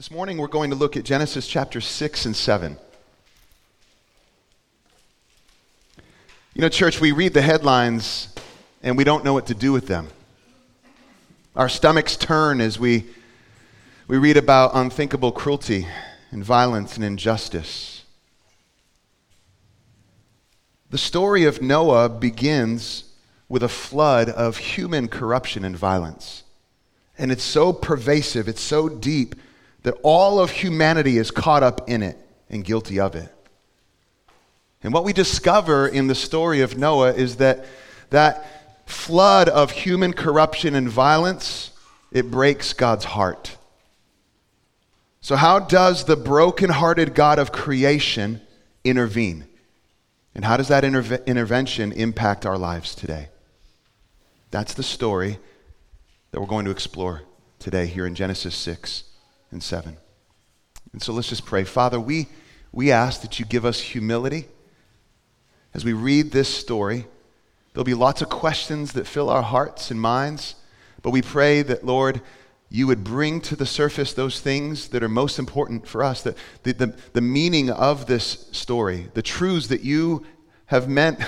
This morning we're going to look at Genesis chapter 6 and 7. You know, church, we read the headlines and we don't know what to do with them. Our stomachs turn as we read about unthinkable cruelty and violence and injustice. The story of Noah begins with a flood of human corruption and violence. And it's so pervasive, it's so deep, that all of humanity is caught up in it and guilty of it. And what we discover in the story of Noah is that flood of human corruption and violence, it breaks God's heart. So how does the broken-hearted God of creation intervene? And how does that intervention impact our lives today? That's the story that we're going to explore today here in Genesis 6 and 7. And so let's just pray. Father, we ask that you give us humility. As we read this story, there'll be lots of questions that fill our hearts and minds, but we pray that, Lord, you would bring to the surface those things that are most important for us, that the meaning of this story, the truths that you have meant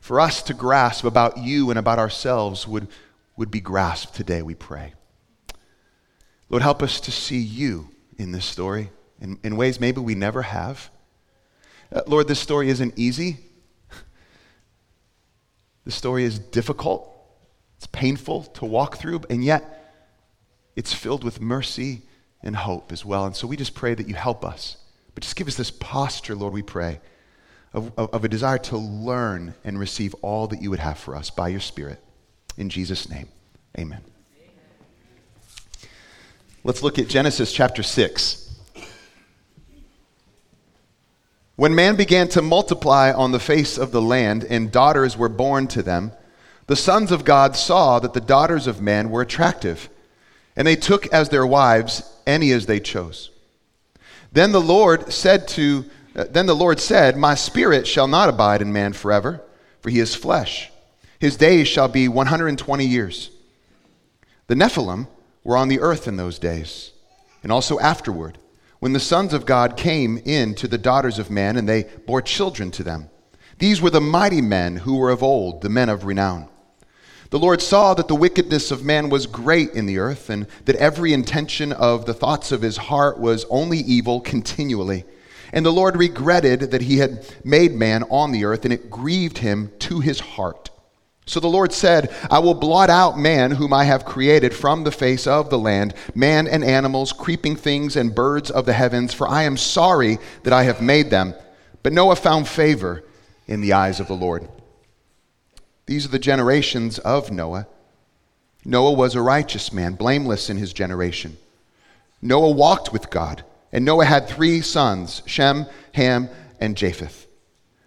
for us to grasp about you and about ourselves would be grasped today, we pray. Lord, help us to see you in this story in ways maybe we never have. Lord, this story isn't easy. The story is difficult. It's painful to walk through, and yet it's filled with mercy and hope as well. And so we just pray that you help us. But just give us this posture, Lord, we pray, of a desire to learn and receive all that you would have for us by your Spirit. In Jesus' name, amen. Let's look at Genesis chapter 6. When man began to multiply on the face of the land and daughters were born to them, the sons of God saw that the daughters of man were attractive, and they took as their wives any as they chose. Then the Lord said, "My spirit shall not abide in man forever, for he is flesh. His days shall be 120 years." The Nephilim were on the earth in those days, and also afterward, when the sons of God came in to the daughters of man, and they bore children to them. These were the mighty men who were of old, the men of renown. The Lord saw that the wickedness of man was great in the earth, and that every intention of the thoughts of his heart was only evil continually. And the Lord regretted that he had made man on the earth, and it grieved him to his heart. So the Lord said, "I will blot out man whom I have created from the face of the land, man and animals, creeping things and birds of the heavens, for I am sorry that I have made them." But Noah found favor in the eyes of the Lord. These are the generations of Noah. Noah was a righteous man, blameless in his generation. Noah walked with God, and Noah had 3 sons, Shem, Ham, and Japheth.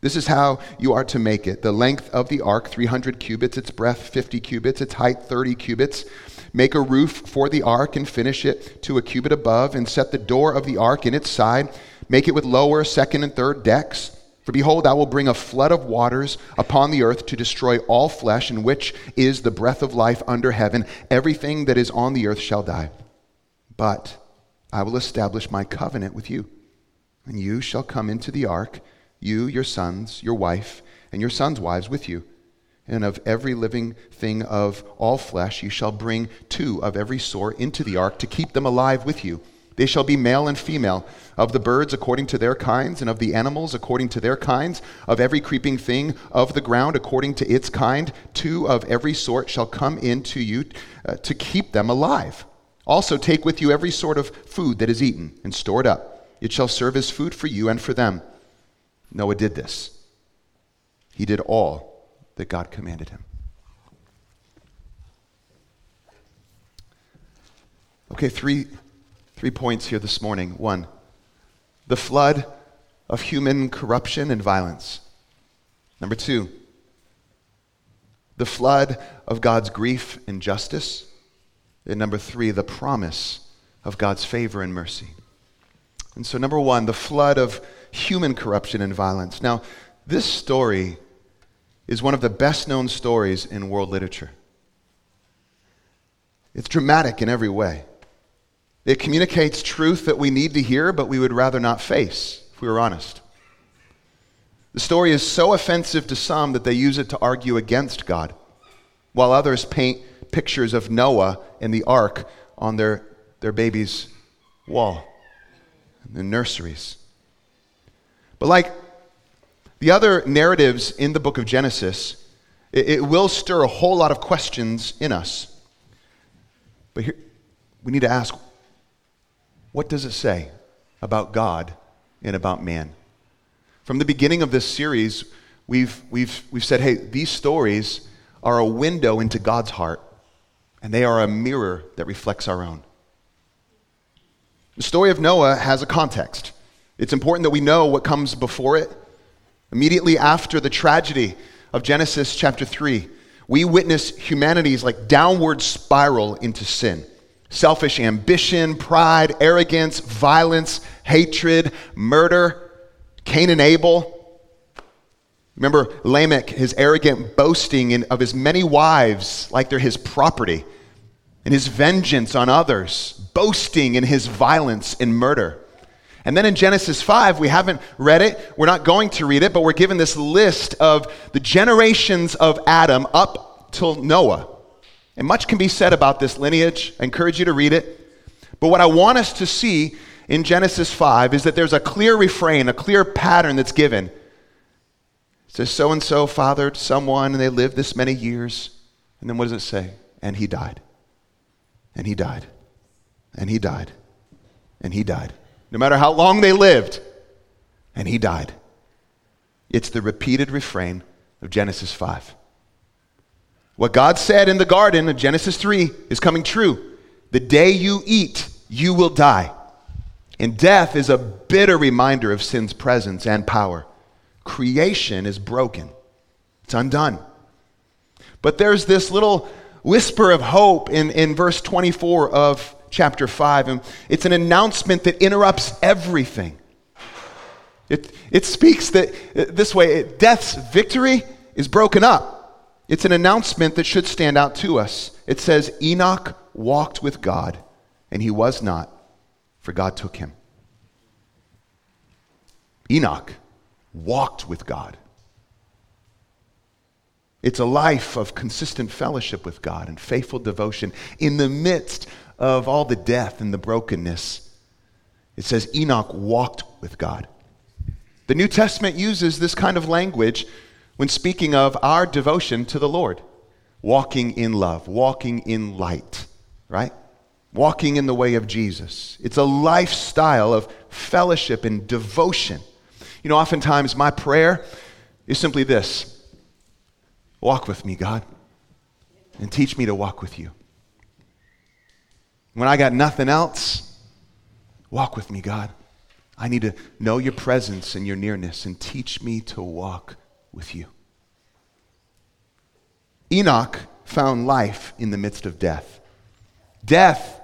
This is how you are to make it. The length of the ark, 300 cubits, its breadth, 50 cubits, its height, 30 cubits. Make a roof for the ark and finish it to a cubit above, and set the door of the ark in its side. Make it with lower, second, and third decks. For behold, I will bring a flood of waters upon the earth to destroy all flesh, in which is the breath of life under heaven. Everything that is on the earth shall die. But I will establish my covenant with you, and you shall come into the ark, you, your sons, your wife, and your sons' wives with you. And of every living thing of all flesh you shall bring 2 of every sort into the ark to keep them alive with you. They shall be male and female, of the birds according to their kinds, and of the animals according to their kinds, of every creeping thing of the ground according to its kind. 2 of every sort shall come into you to keep them alive. Also take with you every sort of food that is eaten, and store it up. It shall serve as food for you and for them." Noah did this. He did all that God commanded him. Okay, three points here this morning. 1, the flood of human corruption and violence. Number two, the flood of God's grief and justice. And number three, the promise of God's favor and mercy. And so number one, the flood of human corruption and violence. Now, this story is one of the best-known stories in world literature. It's dramatic in every way. It communicates truth that we need to hear, but we would rather not face, if we were honest. The story is so offensive to some that they use it to argue against God, while others paint pictures of Noah and the ark on their baby's wall in the nurseries. But like the other narratives in the book of Genesis, it will stir a whole lot of questions in us. But here, we need to ask, what does it say about God and about man? From the beginning of this series, we've said, hey, these stories are a window into God's heart, and they are a mirror that reflects our own. The story of Noah has a context. It's important that we know what comes before it. Immediately after the tragedy of Genesis chapter 3, we witness humanity's downward spiral into sin. Selfish ambition, pride, arrogance, violence, hatred, murder, Cain and Abel. Remember Lamech, his arrogant boasting of his many wives like they're his property, and his vengeance on others, boasting in his violence and murder. And then in Genesis 5, we haven't read it, we're not going to read it, but we're given this list of the generations of Adam up till Noah. And much can be said about this lineage. I encourage you to read it. But what I want us to see in Genesis 5 is that there's a clear refrain, a clear pattern that's given. It says, so-and-so fathered someone, and they lived this many years. And then what does it say? And he died. And he died. And he died. And he died. No matter how long they lived. And he died. It's the repeated refrain of Genesis 5. What God said in the garden of Genesis 3 is coming true. The day you eat, you will die. And death is a bitter reminder of sin's presence and power. Creation is broken. It's undone. But there's this little whisper of hope in verse 24 of chapter 5. And it's an announcement that interrupts everything. It speaks that this way, death's victory is broken up. It's an announcement that should stand out to us. It says, Enoch walked with God, and he was not, for God took him. Enoch walked with God. It's a life of consistent fellowship with God and faithful devotion in the midst of all the death and the brokenness. It says Enoch walked with God. The New Testament uses this kind of language when speaking of our devotion to the Lord. Walking in love, walking in light, right? Walking in the way of Jesus. It's a lifestyle of fellowship and devotion. You know, oftentimes my prayer is simply this. Walk with me, God, and teach me to walk with you. When I got nothing else, walk with me, God. I need to know your presence and your nearness, and teach me to walk with you. Enoch found life in the midst of death. Death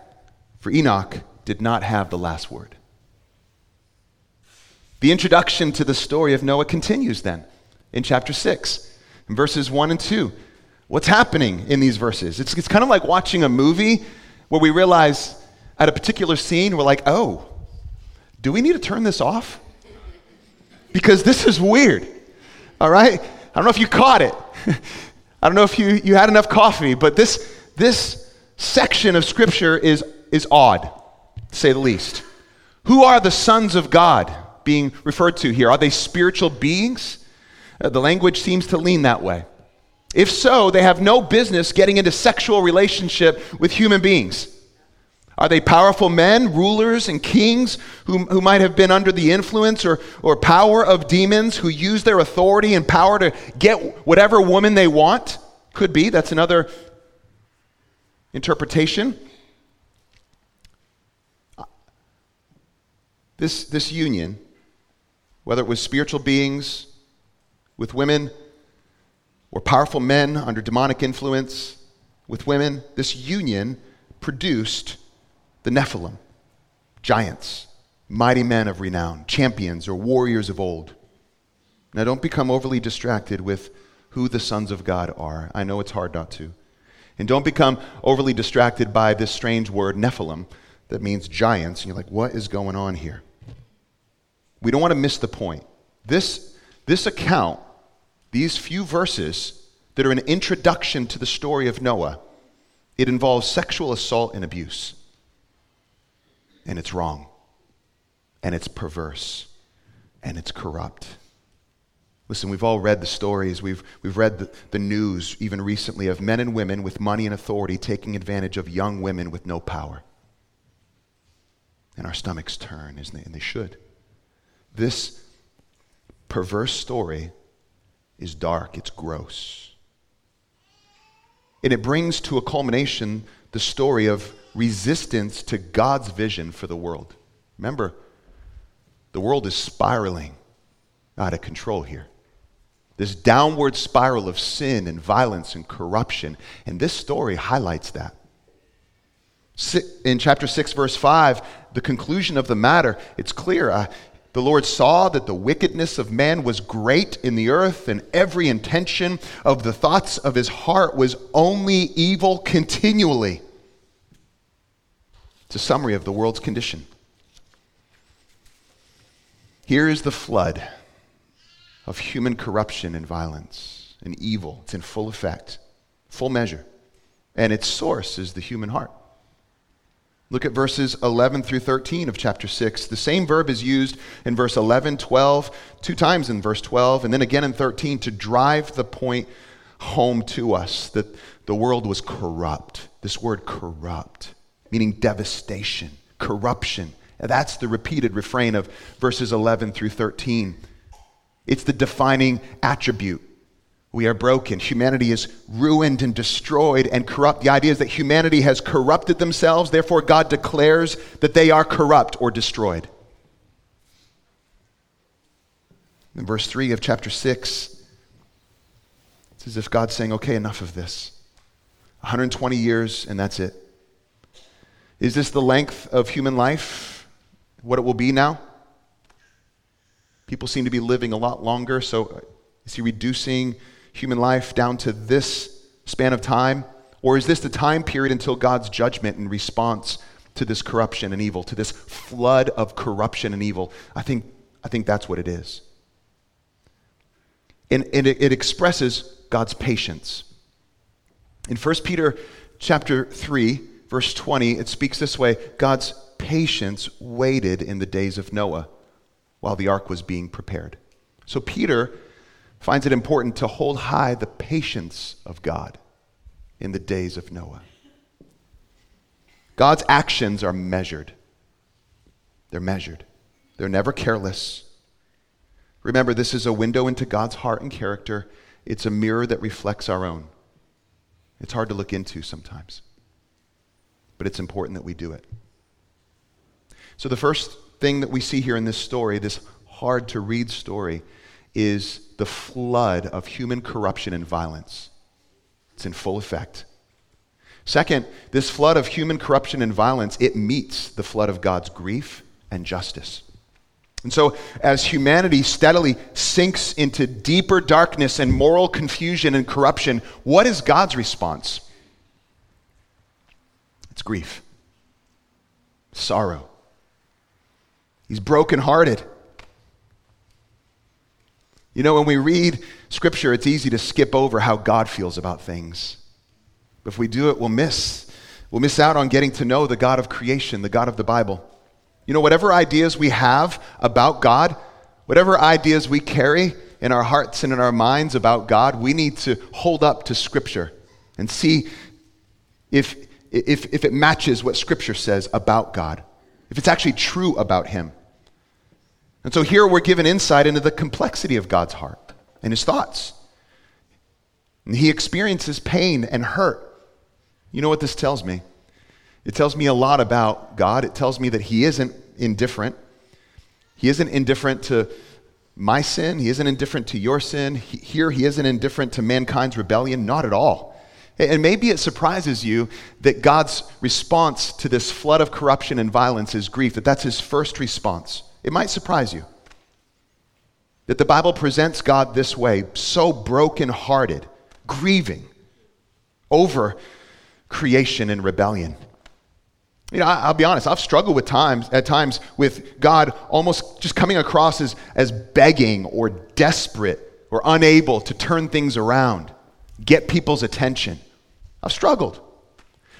for Enoch did not have the last word. The introduction to the story of Noah continues then in chapter 6, in verses 1 and 2. What's happening in these verses? It's kind of like watching a movie where we realize at a particular scene, we're like, oh, do we need to turn this off? Because this is weird, all right? I don't know if you caught it. I don't know if you had enough coffee, but this section of scripture is odd, to say the least. Who are the sons of God being referred to here? Are they spiritual beings? The language seems to lean that way. If so, they have no business getting into sexual relationship with human beings. Are they powerful men, rulers, and kings who might have been under the influence or power of demons who use their authority and power to get whatever woman they want? Could be. That's another interpretation. This union whether it was spiritual beings with women or powerful men under demonic influence with women, this union produced the Nephilim, giants, mighty men of renown, champions or warriors of old. Now don't become overly distracted with who the sons of God are. I know it's hard not to. And don't become overly distracted by this strange word, Nephilim, that means giants. And you're like, what is going on here? We don't want to miss the point. This account, these few verses that are an introduction to the story of Noah, it involves sexual assault and abuse. And it's wrong. And it's perverse. And it's corrupt. Listen, we've all read the stories. We've read the news even recently of men and women with money and authority taking advantage of young women with no power. And our stomachs turn, and they should. This perverse story is dark. It's gross. And it brings to a culmination the story of resistance to God's vision for the world. Remember, the world is spiraling out of control here. This downward spiral of sin and violence and corruption. And this story highlights that. In chapter 6, verse 5, the conclusion of the matter, it's clear. The Lord saw that the wickedness of man was great in the earth, and every intention of the thoughts of his heart was only evil continually. It's a summary of the world's condition. Here is the flood of human corruption and violence and evil. It's in full effect, full measure. And its source is the human heart. Look at verses 11 through 13 of chapter 6. The same verb is used in verse 11, 12, two times in verse 12, and then again in 13 to drive the point home to us that the world was corrupt. This word corrupt, meaning devastation, corruption. That's the repeated refrain of verses 11 through 13. It's the defining attribute. We are broken. Humanity is ruined and destroyed and corrupt. The idea is that humanity has corrupted themselves. Therefore, God declares that they are corrupt or destroyed. In verse 3 of chapter 6, it's as if God's saying, okay, enough of this. 120 years and that's it. Is this the length of human life? What it will be now? People seem to be living a lot longer, so is he reducing human life down to this span of time? Or is this the time period until God's judgment in response to this corruption and evil, to this flood of corruption and evil? I think that's what it is. And it expresses God's patience. In 1 Peter chapter 3, verse 20, it speaks this way: God's patience waited in the days of Noah while the ark was being prepared. So Peter finds it important to hold high the patience of God in the days of Noah. God's actions are measured. They're measured. They're never careless. Remember, this is a window into God's heart and character. It's a mirror that reflects our own. It's hard to look into sometimes, but it's important that we do it. So the first thing that we see here in this story, this hard-to-read story, is the flood of human corruption and violence. It's in full effect. Second, this flood of human corruption and violence, it meets the flood of God's grief and justice. And so as humanity steadily sinks into deeper darkness and moral confusion and corruption, what is God's response? It's grief, sorrow. He's brokenhearted. You know, when we read Scripture, it's easy to skip over how God feels about things. But if we do it, we'll miss out on getting to know the God of creation, the God of the Bible. You know, whatever ideas we have about God, whatever ideas we carry in our hearts and in our minds about God, we need to hold up to Scripture and see if it matches what Scripture says about God, if it's actually true about Him. And so here we're given insight into the complexity of God's heart and His thoughts. And He experiences pain and hurt. You know what this tells me? It tells me a lot about God. It tells me that He isn't indifferent. He isn't indifferent to my sin. He isn't indifferent to your sin. Here, he isn't indifferent to mankind's rebellion. Not at all. And maybe it surprises you that God's response to this flood of corruption and violence is grief, that that's his first response. It might surprise you that the Bible presents God this way, so brokenhearted, grieving over creation and rebellion. You know, I'll be honest, I've struggled with times with God almost just coming across as begging or desperate or unable to turn things around, get people's attention. I've struggled.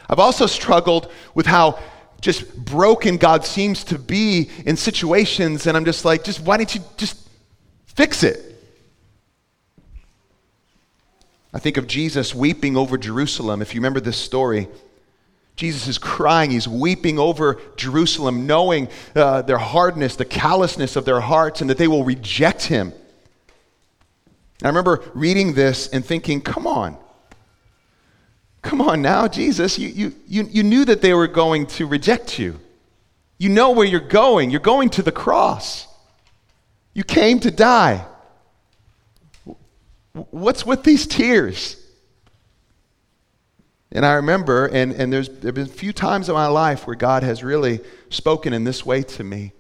I've also struggled with how just broken God seems to be in situations, and I'm just like, just why didn't you just fix it? I think of Jesus weeping over Jerusalem. If you remember this story, Jesus is crying. He's weeping over Jerusalem, knowing their hardness, the callousness of their hearts, and that they will reject him. And I remember reading this and thinking, come on now, Jesus. You knew that they were going to reject you. You know where you're going. You're going to the cross. You came to die. What's with these tears? And I remember, and there have been a few times in my life where God has really spoken in this way to me.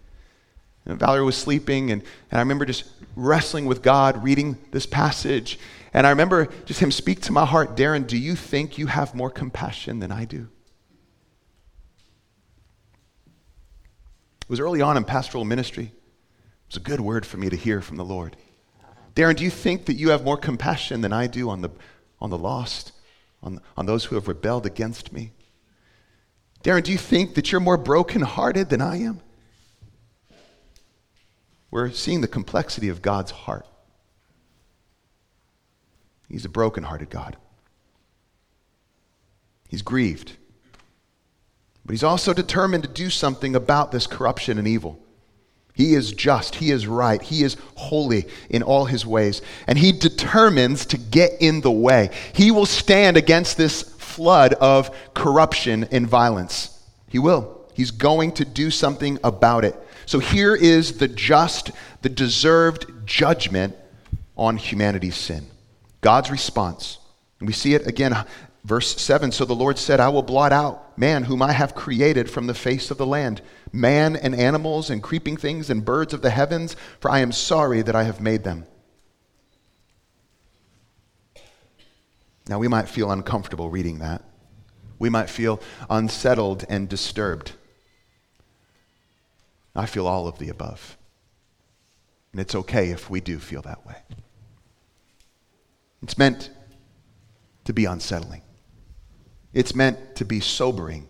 And Valerie was sleeping, and I remember just wrestling with God, reading this passage. And I remember just him speak to my heart, Darren, do you think you have more compassion than I do? It was early on in pastoral ministry. It was a good word for me to hear from the Lord. Darren, do you think that you have more compassion than I do on the lost, on those who have rebelled against me? Darren, do you think that you're more brokenhearted than I am? We're seeing the complexity of God's heart. He's a brokenhearted God. He's grieved. But he's also determined to do something about this corruption and evil. He is just, he is right, he is holy in all his ways, and he determines to get in the way. He will stand against this flood of corruption and violence. He will. He's going to do something about it. So here is the just, the deserved judgment on humanity's sin. God's response. And we see it again, verse 7, so the Lord said, I will blot out man whom I have created from the face of the land, man and animals and creeping things and birds of the heavens, for I am sorry that I have made them. Now we might feel uncomfortable reading that. We might feel unsettled and disturbed. I feel all of the above. And it's okay if we do feel that way. It's meant to be unsettling. It's meant to be sobering.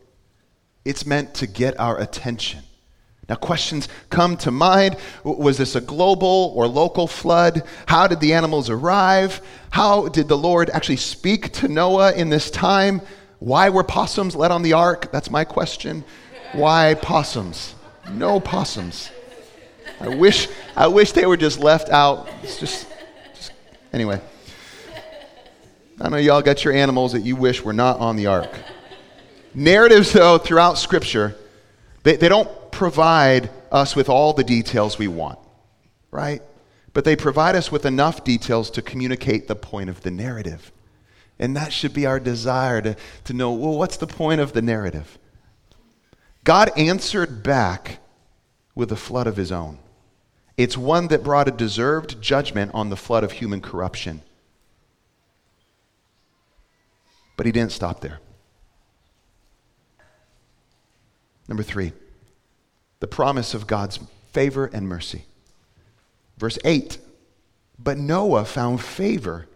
It's meant to get our attention. Now, questions come to mind. Was this a global or local flood? How did the animals arrive? How did the Lord actually speak to Noah in this time? Why were possums let on the ark? That's my question. Why possums? No possums. I wish they were just left out. It's just anyway. I know y'all got your animals that you wish were not on the ark. Narratives, though, throughout Scripture, they don't provide us with all the details we want, right? But they provide us with enough details to communicate the point of the narrative. And that should be our desire to know, well, what's the point of the narrative? God answered back with a flood of his own. It's one that brought a deserved judgment on the flood of human corruption. But he didn't stop there. Number 3, the promise of God's favor and mercy. Verse 8, but Noah found favor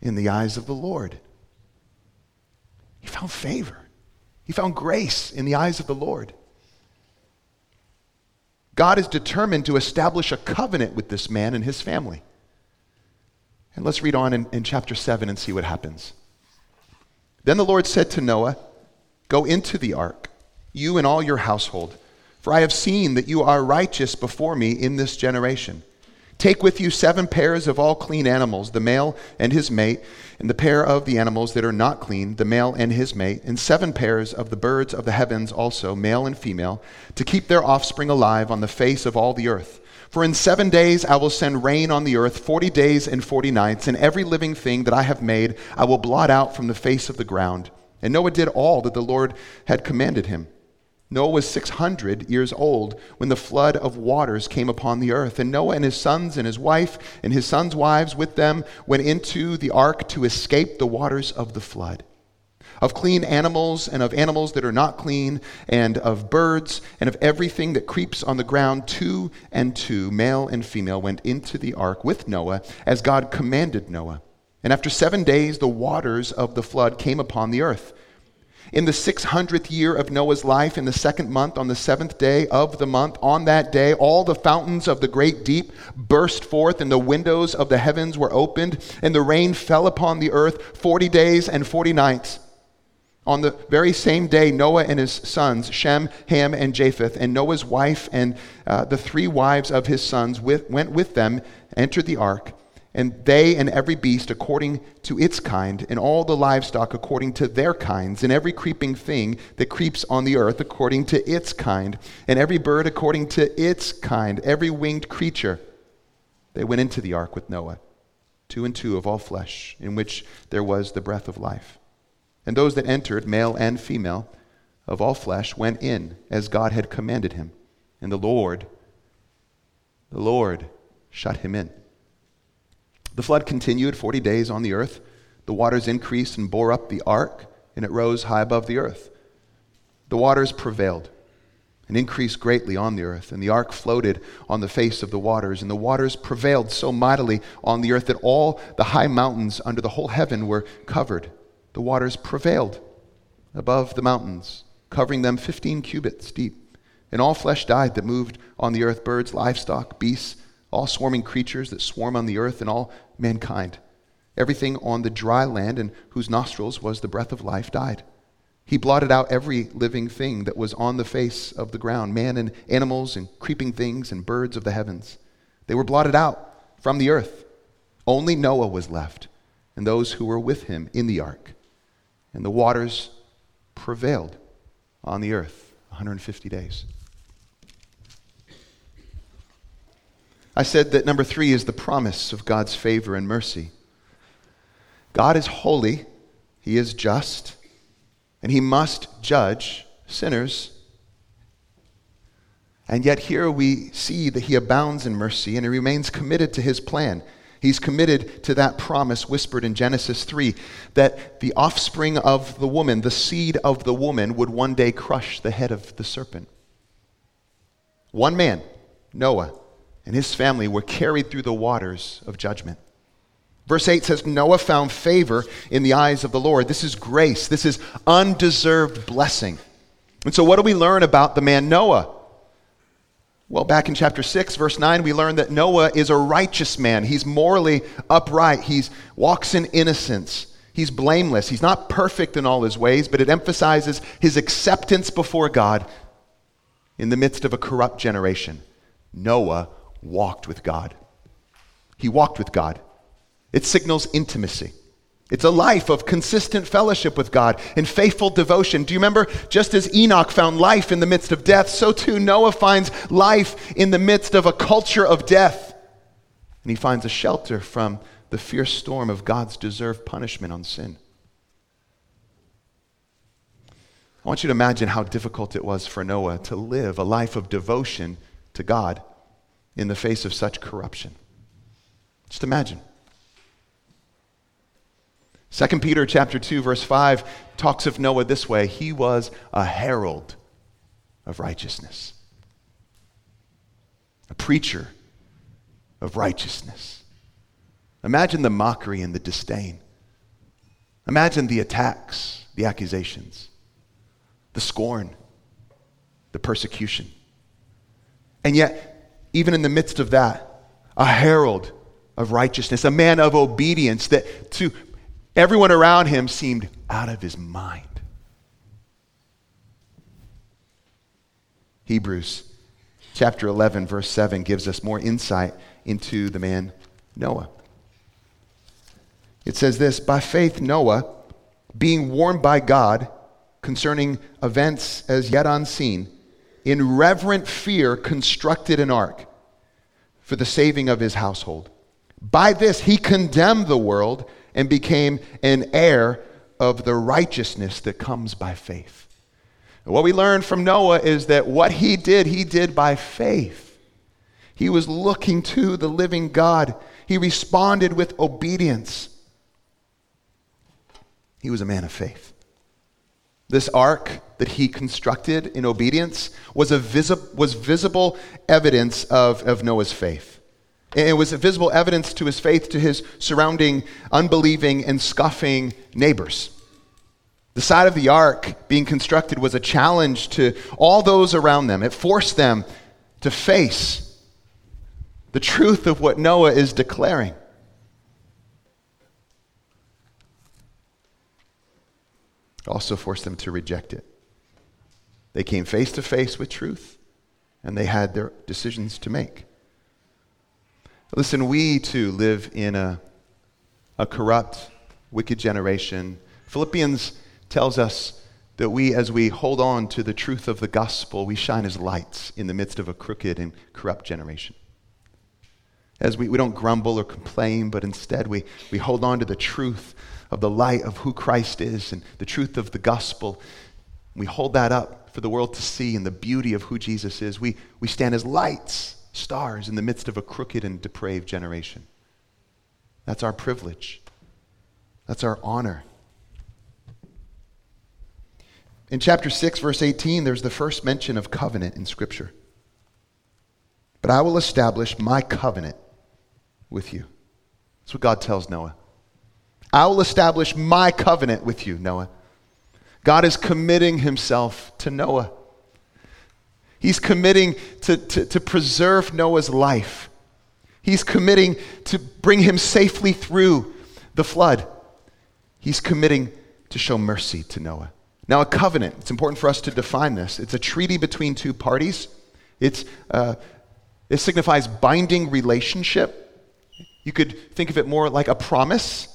in the eyes of the Lord. He found favor. He found grace in the eyes of the Lord. God is determined to establish a covenant with this man and his family. And let's read on in chapter 7 and see what happens. Then the Lord said to Noah, go into the ark, you and all your household, for I have seen that you are righteous before me in this generation. Take with you 7 pairs of all clean animals, the male and his mate, and the pair of the animals that are not clean, the male and his mate, and 7 pairs of the birds of the heavens also, male and female, to keep their offspring alive on the face of all the earth. For in 7 days I will send rain on the earth, 40 days and 40 nights, and every living thing that I have made I will blot out from the face of the ground. And Noah did all that the Lord had commanded him. Noah was 600 years old when the flood of waters came upon the earth. And Noah and his sons and his wife and his sons' wives with them went into the ark to escape the waters of the flood. Of clean animals and of animals that are not clean, and of birds and of everything that creeps on the ground, 2 and 2, male and female, went into the ark with Noah as God commanded Noah. And after 7 days, the waters of the flood came upon the earth. In the 600th year of Noah's life, in the 2nd month, on the 7th day of the month, on that day, all the fountains of the great deep burst forth, and the windows of the heavens were opened, and the rain fell upon the earth 40 days and 40 nights. On the very same day, Noah and his sons, Shem, Ham, and Japheth, and Noah's wife and the 3 wives of his sons went with them, entered the ark, and they and every beast according to its kind, and all the livestock according to their kinds, and every creeping thing that creeps on the earth according to its kind, and every bird according to its kind, every winged creature. They went into the ark with Noah, 2 and 2 of all flesh, in which there was the breath of life. And those that entered, male and female, of all flesh, went in as God had commanded him. And the Lord shut him in. The flood continued 40 days on the earth. The waters increased and bore up the ark, and it rose high above the earth. The waters prevailed and increased greatly on the earth, and the ark floated on the face of the waters, and the waters prevailed so mightily on the earth that all the high mountains under the whole heaven were covered. The waters prevailed above the mountains, covering them 15 cubits deep. And all flesh died that moved on the earth, birds, livestock, beasts, all swarming creatures that swarm on the earth, and all mankind. Everything on the dry land in whose nostrils was the breath of life died. He blotted out every living thing that was on the face of the ground, man and animals and creeping things and birds of the heavens. They were blotted out from the earth. Only Noah was left, and those who were with him in the ark. And the waters prevailed on the earth 150 days. I said that number 3 is the promise of God's favor and mercy. God is holy, he is just, and he must judge sinners. And yet here we see that he abounds in mercy, and he remains committed to his plan. He's committed to that promise whispered in Genesis 3, that the offspring of the woman, the seed of the woman, would one day crush the head of the serpent. One man, Noah, and his family were carried through the waters of judgment. Verse 8 says, Noah found favor in the eyes of the Lord. This is grace. This is undeserved blessing. And so what do we learn about the man Noah? Well, back in chapter 6, verse 9, we learn that Noah is a righteous man. He's morally upright. He walks in innocence. He's blameless. He's not perfect in all his ways, but it emphasizes his acceptance before God in the midst of a corrupt generation. Noah walked with God. He walked with God. It signals intimacy. It's a life of consistent fellowship with God and faithful devotion. Do you remember? Just as Enoch found life in the midst of death, so too Noah finds life in the midst of a culture of death. And he finds a shelter from the fierce storm of God's deserved punishment on sin. I want you to imagine how difficult it was for Noah to live a life of devotion to God in the face of such corruption. Just imagine. 2 Peter chapter 2, verse 5 talks of Noah this way. He was a herald of righteousness, a preacher of righteousness. Imagine the mockery and the disdain. Imagine the attacks, the accusations, the scorn, the persecution. And yet, even in the midst of that, a herald of righteousness, a man of obedience that to everyone around him seemed out of his mind. Hebrews chapter 11, verse 7 gives us more insight into the man Noah. It says this, by faith Noah, being warned by God concerning events as yet unseen, in reverent fear constructed an ark, for the saving of his household. By this he condemned the world and became an heir of the righteousness that comes by faith. And what we learn from Noah is that what he did by faith. He was looking to the living God. He responded with obedience. He was a man of faith. This ark that he constructed in obedience was visible evidence of Noah's faith. It was a visible evidence to his faith to his surrounding unbelieving and scoffing neighbors. The side of the ark being constructed was a challenge to all those around them. It forced them to face the truth of what Noah is declaring. It also forced them to reject it. They came face to face with truth, and they had their decisions to make. Listen, we too live in a corrupt, wicked generation. Philippians tells us that we, as we hold on to the truth of the gospel, we shine as lights in the midst of a crooked and corrupt generation. As we don't grumble or complain, but instead we hold on to the truth of the light of who Christ is and the truth of the gospel. We hold that up for the world to see and the beauty of who Jesus is. We stand as lights, stars in the midst of a crooked and depraved generation. That's our privilege. That's our honor. In chapter 6, verse 18, there's the first mention of covenant in Scripture. But I will establish my covenant with you. That's what God tells Noah. I will establish my covenant with you, Noah. God is committing himself to Noah. He's committing to preserve Noah's life. He's committing to bring him safely through the flood. He's committing to show mercy to Noah. Now, a covenant, it's important for us to define this. It's a treaty between two parties. It signifies binding relationship. You could think of it more like a promise.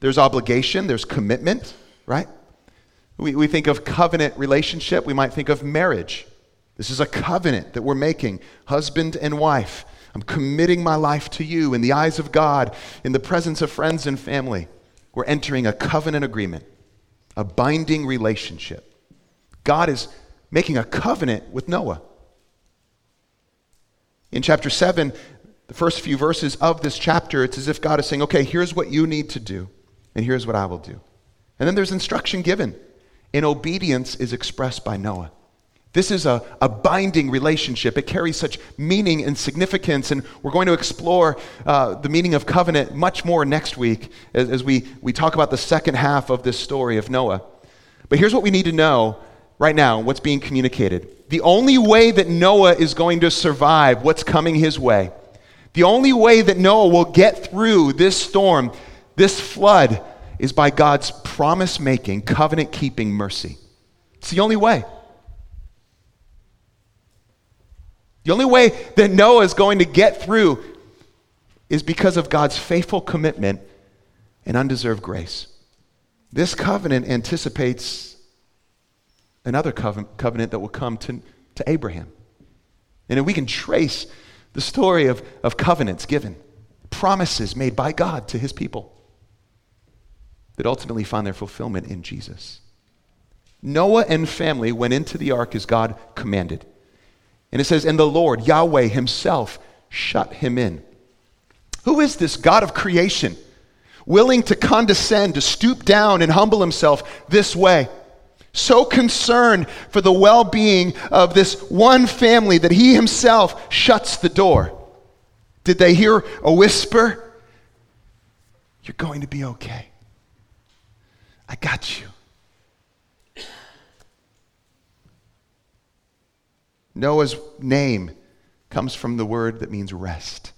There's obligation, there's commitment, right? We think of covenant relationship, we might think of marriage. This is a covenant that we're making, husband and wife. I'm committing my life to you in the eyes of God, in the presence of friends and family. We're entering a covenant agreement, a binding relationship. God is making a covenant with Noah. In chapter 7, the first few verses of this chapter, it's as if God is saying, okay, here's what you need to do, and here's what I will do. And then there's instruction given, and obedience is expressed by Noah. This is a binding relationship. It carries such meaning and significance, and we're going to explore the meaning of covenant much more next week as we talk about the second half of this story of Noah. But here's what we need to know right now, what's being communicated. The only way that Noah is going to survive what's coming his way, the only way that Noah will get through this storm, this flood, is by God's promise-making, covenant-keeping mercy. It's the only way. The only way that Noah is going to get through is because of God's faithful commitment and undeserved grace. This covenant anticipates another covenant that will come to Abraham. And we can trace the story of covenants given, promises made by God to his people that ultimately find their fulfillment in Jesus. Noah and family went into the ark as God commanded. And it says, and the Lord, Yahweh himself, shut him in. Who is this God of creation, willing to condescend, to stoop down and humble himself this way? So concerned for the well-being of this one family that he himself shuts the door. Did they hear a whisper? You're going to be okay. I got you. Noah's name comes from the word that means rest.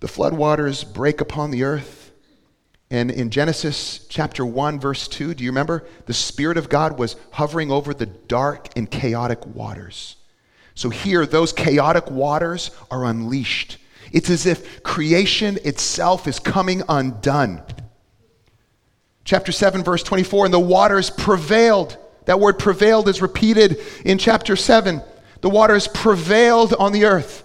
The floodwaters break upon the earth. And in Genesis chapter 1, verse 2, do you remember? The Spirit of God was hovering over the dark and chaotic waters. So here, those chaotic waters are unleashed. It's as if creation itself is coming undone. Chapter 7, verse 24, and the waters prevailed. That word prevailed is repeated in chapter 7. The waters prevailed on the earth.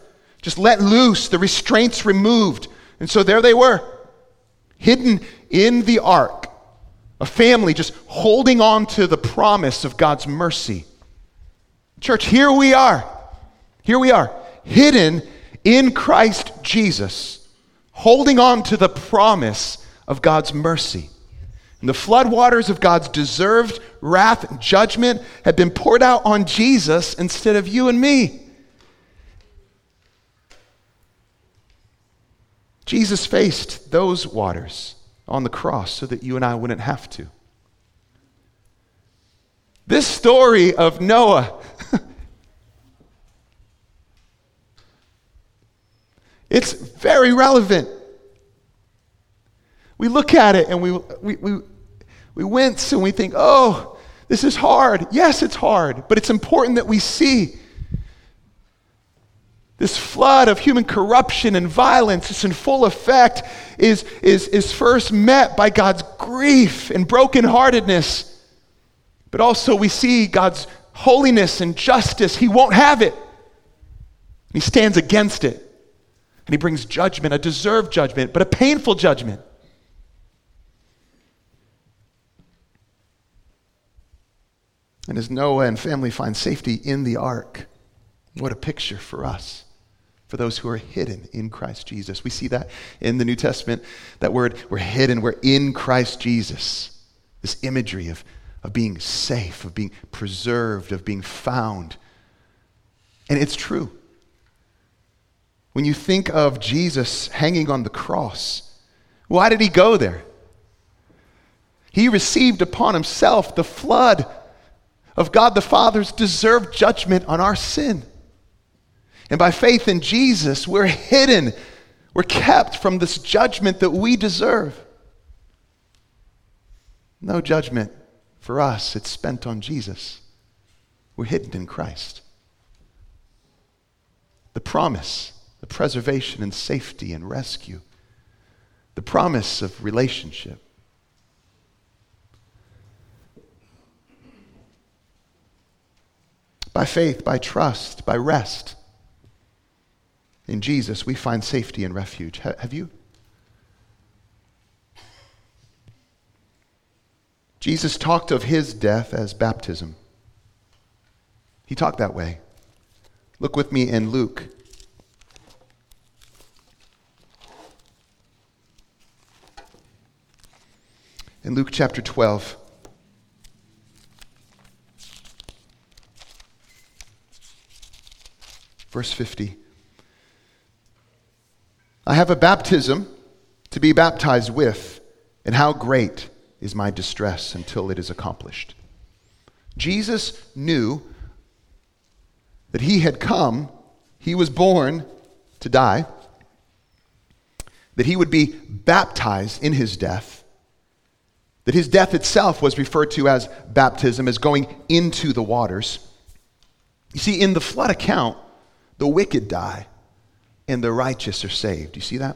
Just let loose, the restraints removed. And so there they were, hidden in the ark. A family just holding on to the promise of God's mercy. Church, here we are. Here we are, hidden in Christ Jesus, holding on to the promise of God's mercy. And the floodwaters of God's deserved wrath and judgment had been poured out on Jesus instead of you and me. Jesus faced those waters on the cross so that you and I wouldn't have to. This story of Noah, it's very relevant. We look at it and we wince and we think, oh, this is hard. Yes, it's hard, but it's important that we see this flood of human corruption and violence, it's in full effect, is first met by God's grief and brokenheartedness. But also we see God's holiness and justice. He won't have it. He stands against it. And he brings judgment, a deserved judgment, but a painful judgment. And as Noah and family find safety in the ark, what a picture for us, for those who are hidden in Christ Jesus. We see that in the New Testament, that word, we're hidden, we're in Christ Jesus. This imagery of being safe, of being preserved, of being found. And it's true. When you think of Jesus hanging on the cross, why did he go there? He received upon himself the flood of God the Father's deserved judgment on our sin. And by faith in Jesus, we're hidden. We're kept from this judgment that we deserve. No judgment for us. It's spent on Jesus. We're hidden in Christ. The promise, the preservation and safety and rescue, the promise of relationship. By faith, by trust, by rest in Jesus, we find safety and refuge. Have you? Jesus talked of his death as baptism. He talked that way. Look with me in Luke. In Luke chapter 12, verse 50. I have a baptism to be baptized with, and how great is my distress until it is accomplished. Jesus knew that he had come, he was born to die, that he would be baptized in his death, that his death itself was referred to as baptism, as going into the waters. You see, in the flood account, the wicked die and the righteous are saved. You see that?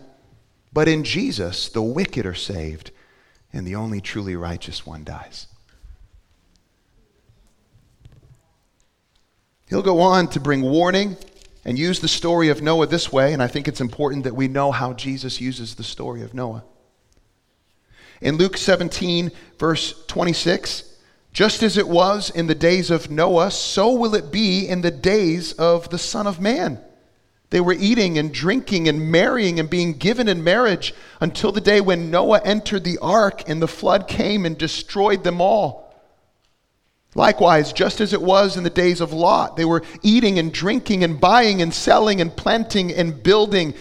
But in Jesus, the wicked are saved and the only truly righteous one dies. He'll go on to bring warning and use the story of Noah this way, and I think it's important that we know how Jesus uses the story of Noah. In Luke 17, verse 26, just as it was in the days of Noah, so will it be in the days of the Son of Man. They were eating and drinking and marrying and being given in marriage until the day when Noah entered the ark and the flood came and destroyed them all. Likewise, just as it was in the days of Lot, they were eating and drinking and buying and selling and planting and building.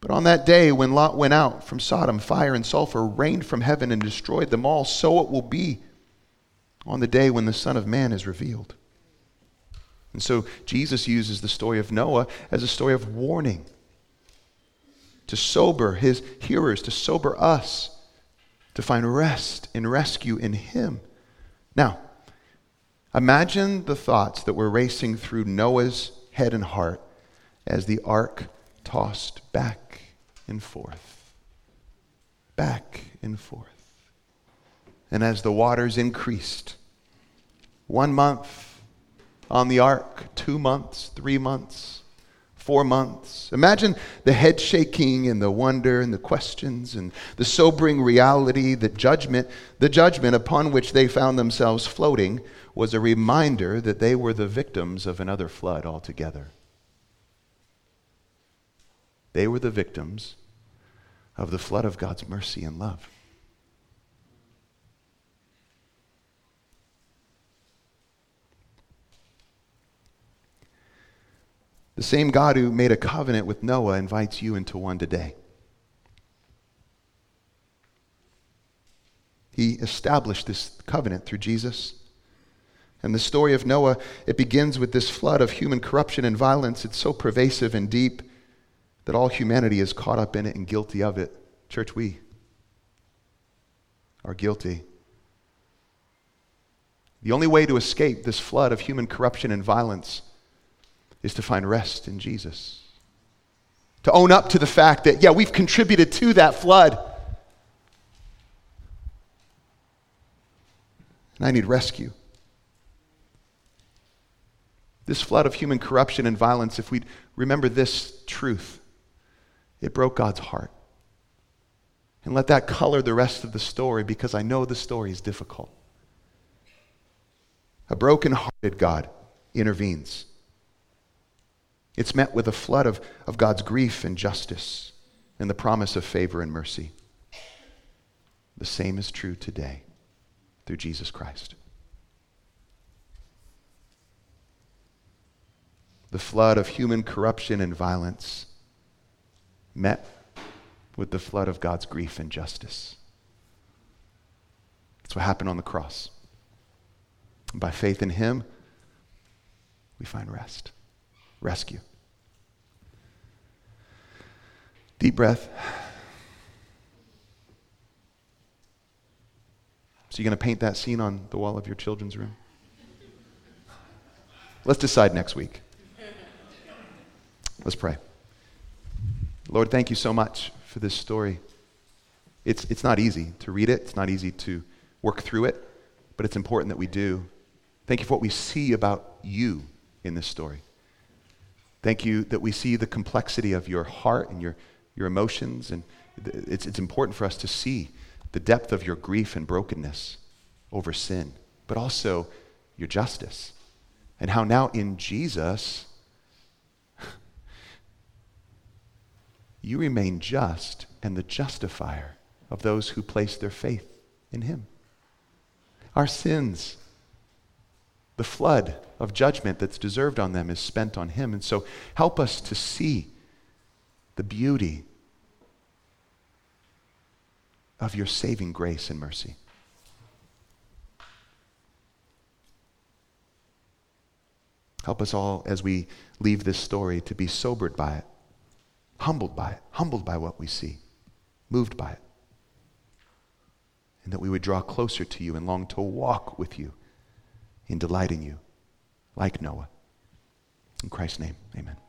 But on that day when Lot went out from Sodom, fire and sulfur rained from heaven and destroyed them all. So it will be on the day when the Son of Man is revealed. And so Jesus uses the story of Noah as a story of warning to sober his hearers, to sober us, to find rest and rescue in him. Now, imagine the thoughts that were racing through Noah's head and heart as the ark tossed back and forth, back and forth. And as the waters increased, 1 month on the ark, 2 months, 3 months, 4 months. Imagine the head shaking and the wonder and the questions and the sobering reality that the judgment upon which they found themselves floating was a reminder that they were the victims of another flood altogether. They were the victims of the flood of God's mercy and love. The same God who made a covenant with Noah invites you into one today. He established this covenant through Jesus. And the story of Noah, it begins with this flood of human corruption and violence. It's so pervasive and deep that all humanity is caught up in it and guilty of it. Church, we are guilty. The only way to escape this flood of human corruption and violence is to find rest in Jesus. To own up to the fact that, yeah, we've contributed to that flood. And I need rescue. This flood of human corruption and violence, if we remember this truth, it broke God's heart. And let that color the rest of the story, because I know the story is difficult. A broken-hearted God intervenes. It's met with a flood of God's grief and justice and the promise of favor and mercy. The same is true today through Jesus Christ. The flood of human corruption and violence met with the flood of God's grief and justice. That's what happened on the cross. And by faith in Him, we find rest. Rescue. Deep breath. So you're going to paint that scene on the wall of your children's room? Let's decide next week. Let's pray. Lord, thank you so much for this story. It's not easy to read it. It's not easy to work through it, but it's important that we do. Thank you for what we see about you in this story. Thank you that we see the complexity of your heart and your emotions, and it's important for us to see the depth of your grief and brokenness over sin, but also your justice, and how now in Jesus, you remain just and the justifier of those who place their faith in Him. Our sins, the flood of judgment that's deserved on them, is spent on Him. And so help us to see the beauty of your saving grace and mercy. Help us all, as we leave this story, to be sobered by it, humbled by what we see, moved by it, and that we would draw closer to you and long to walk with you in delighting you, like Noah. In Christ's name, amen.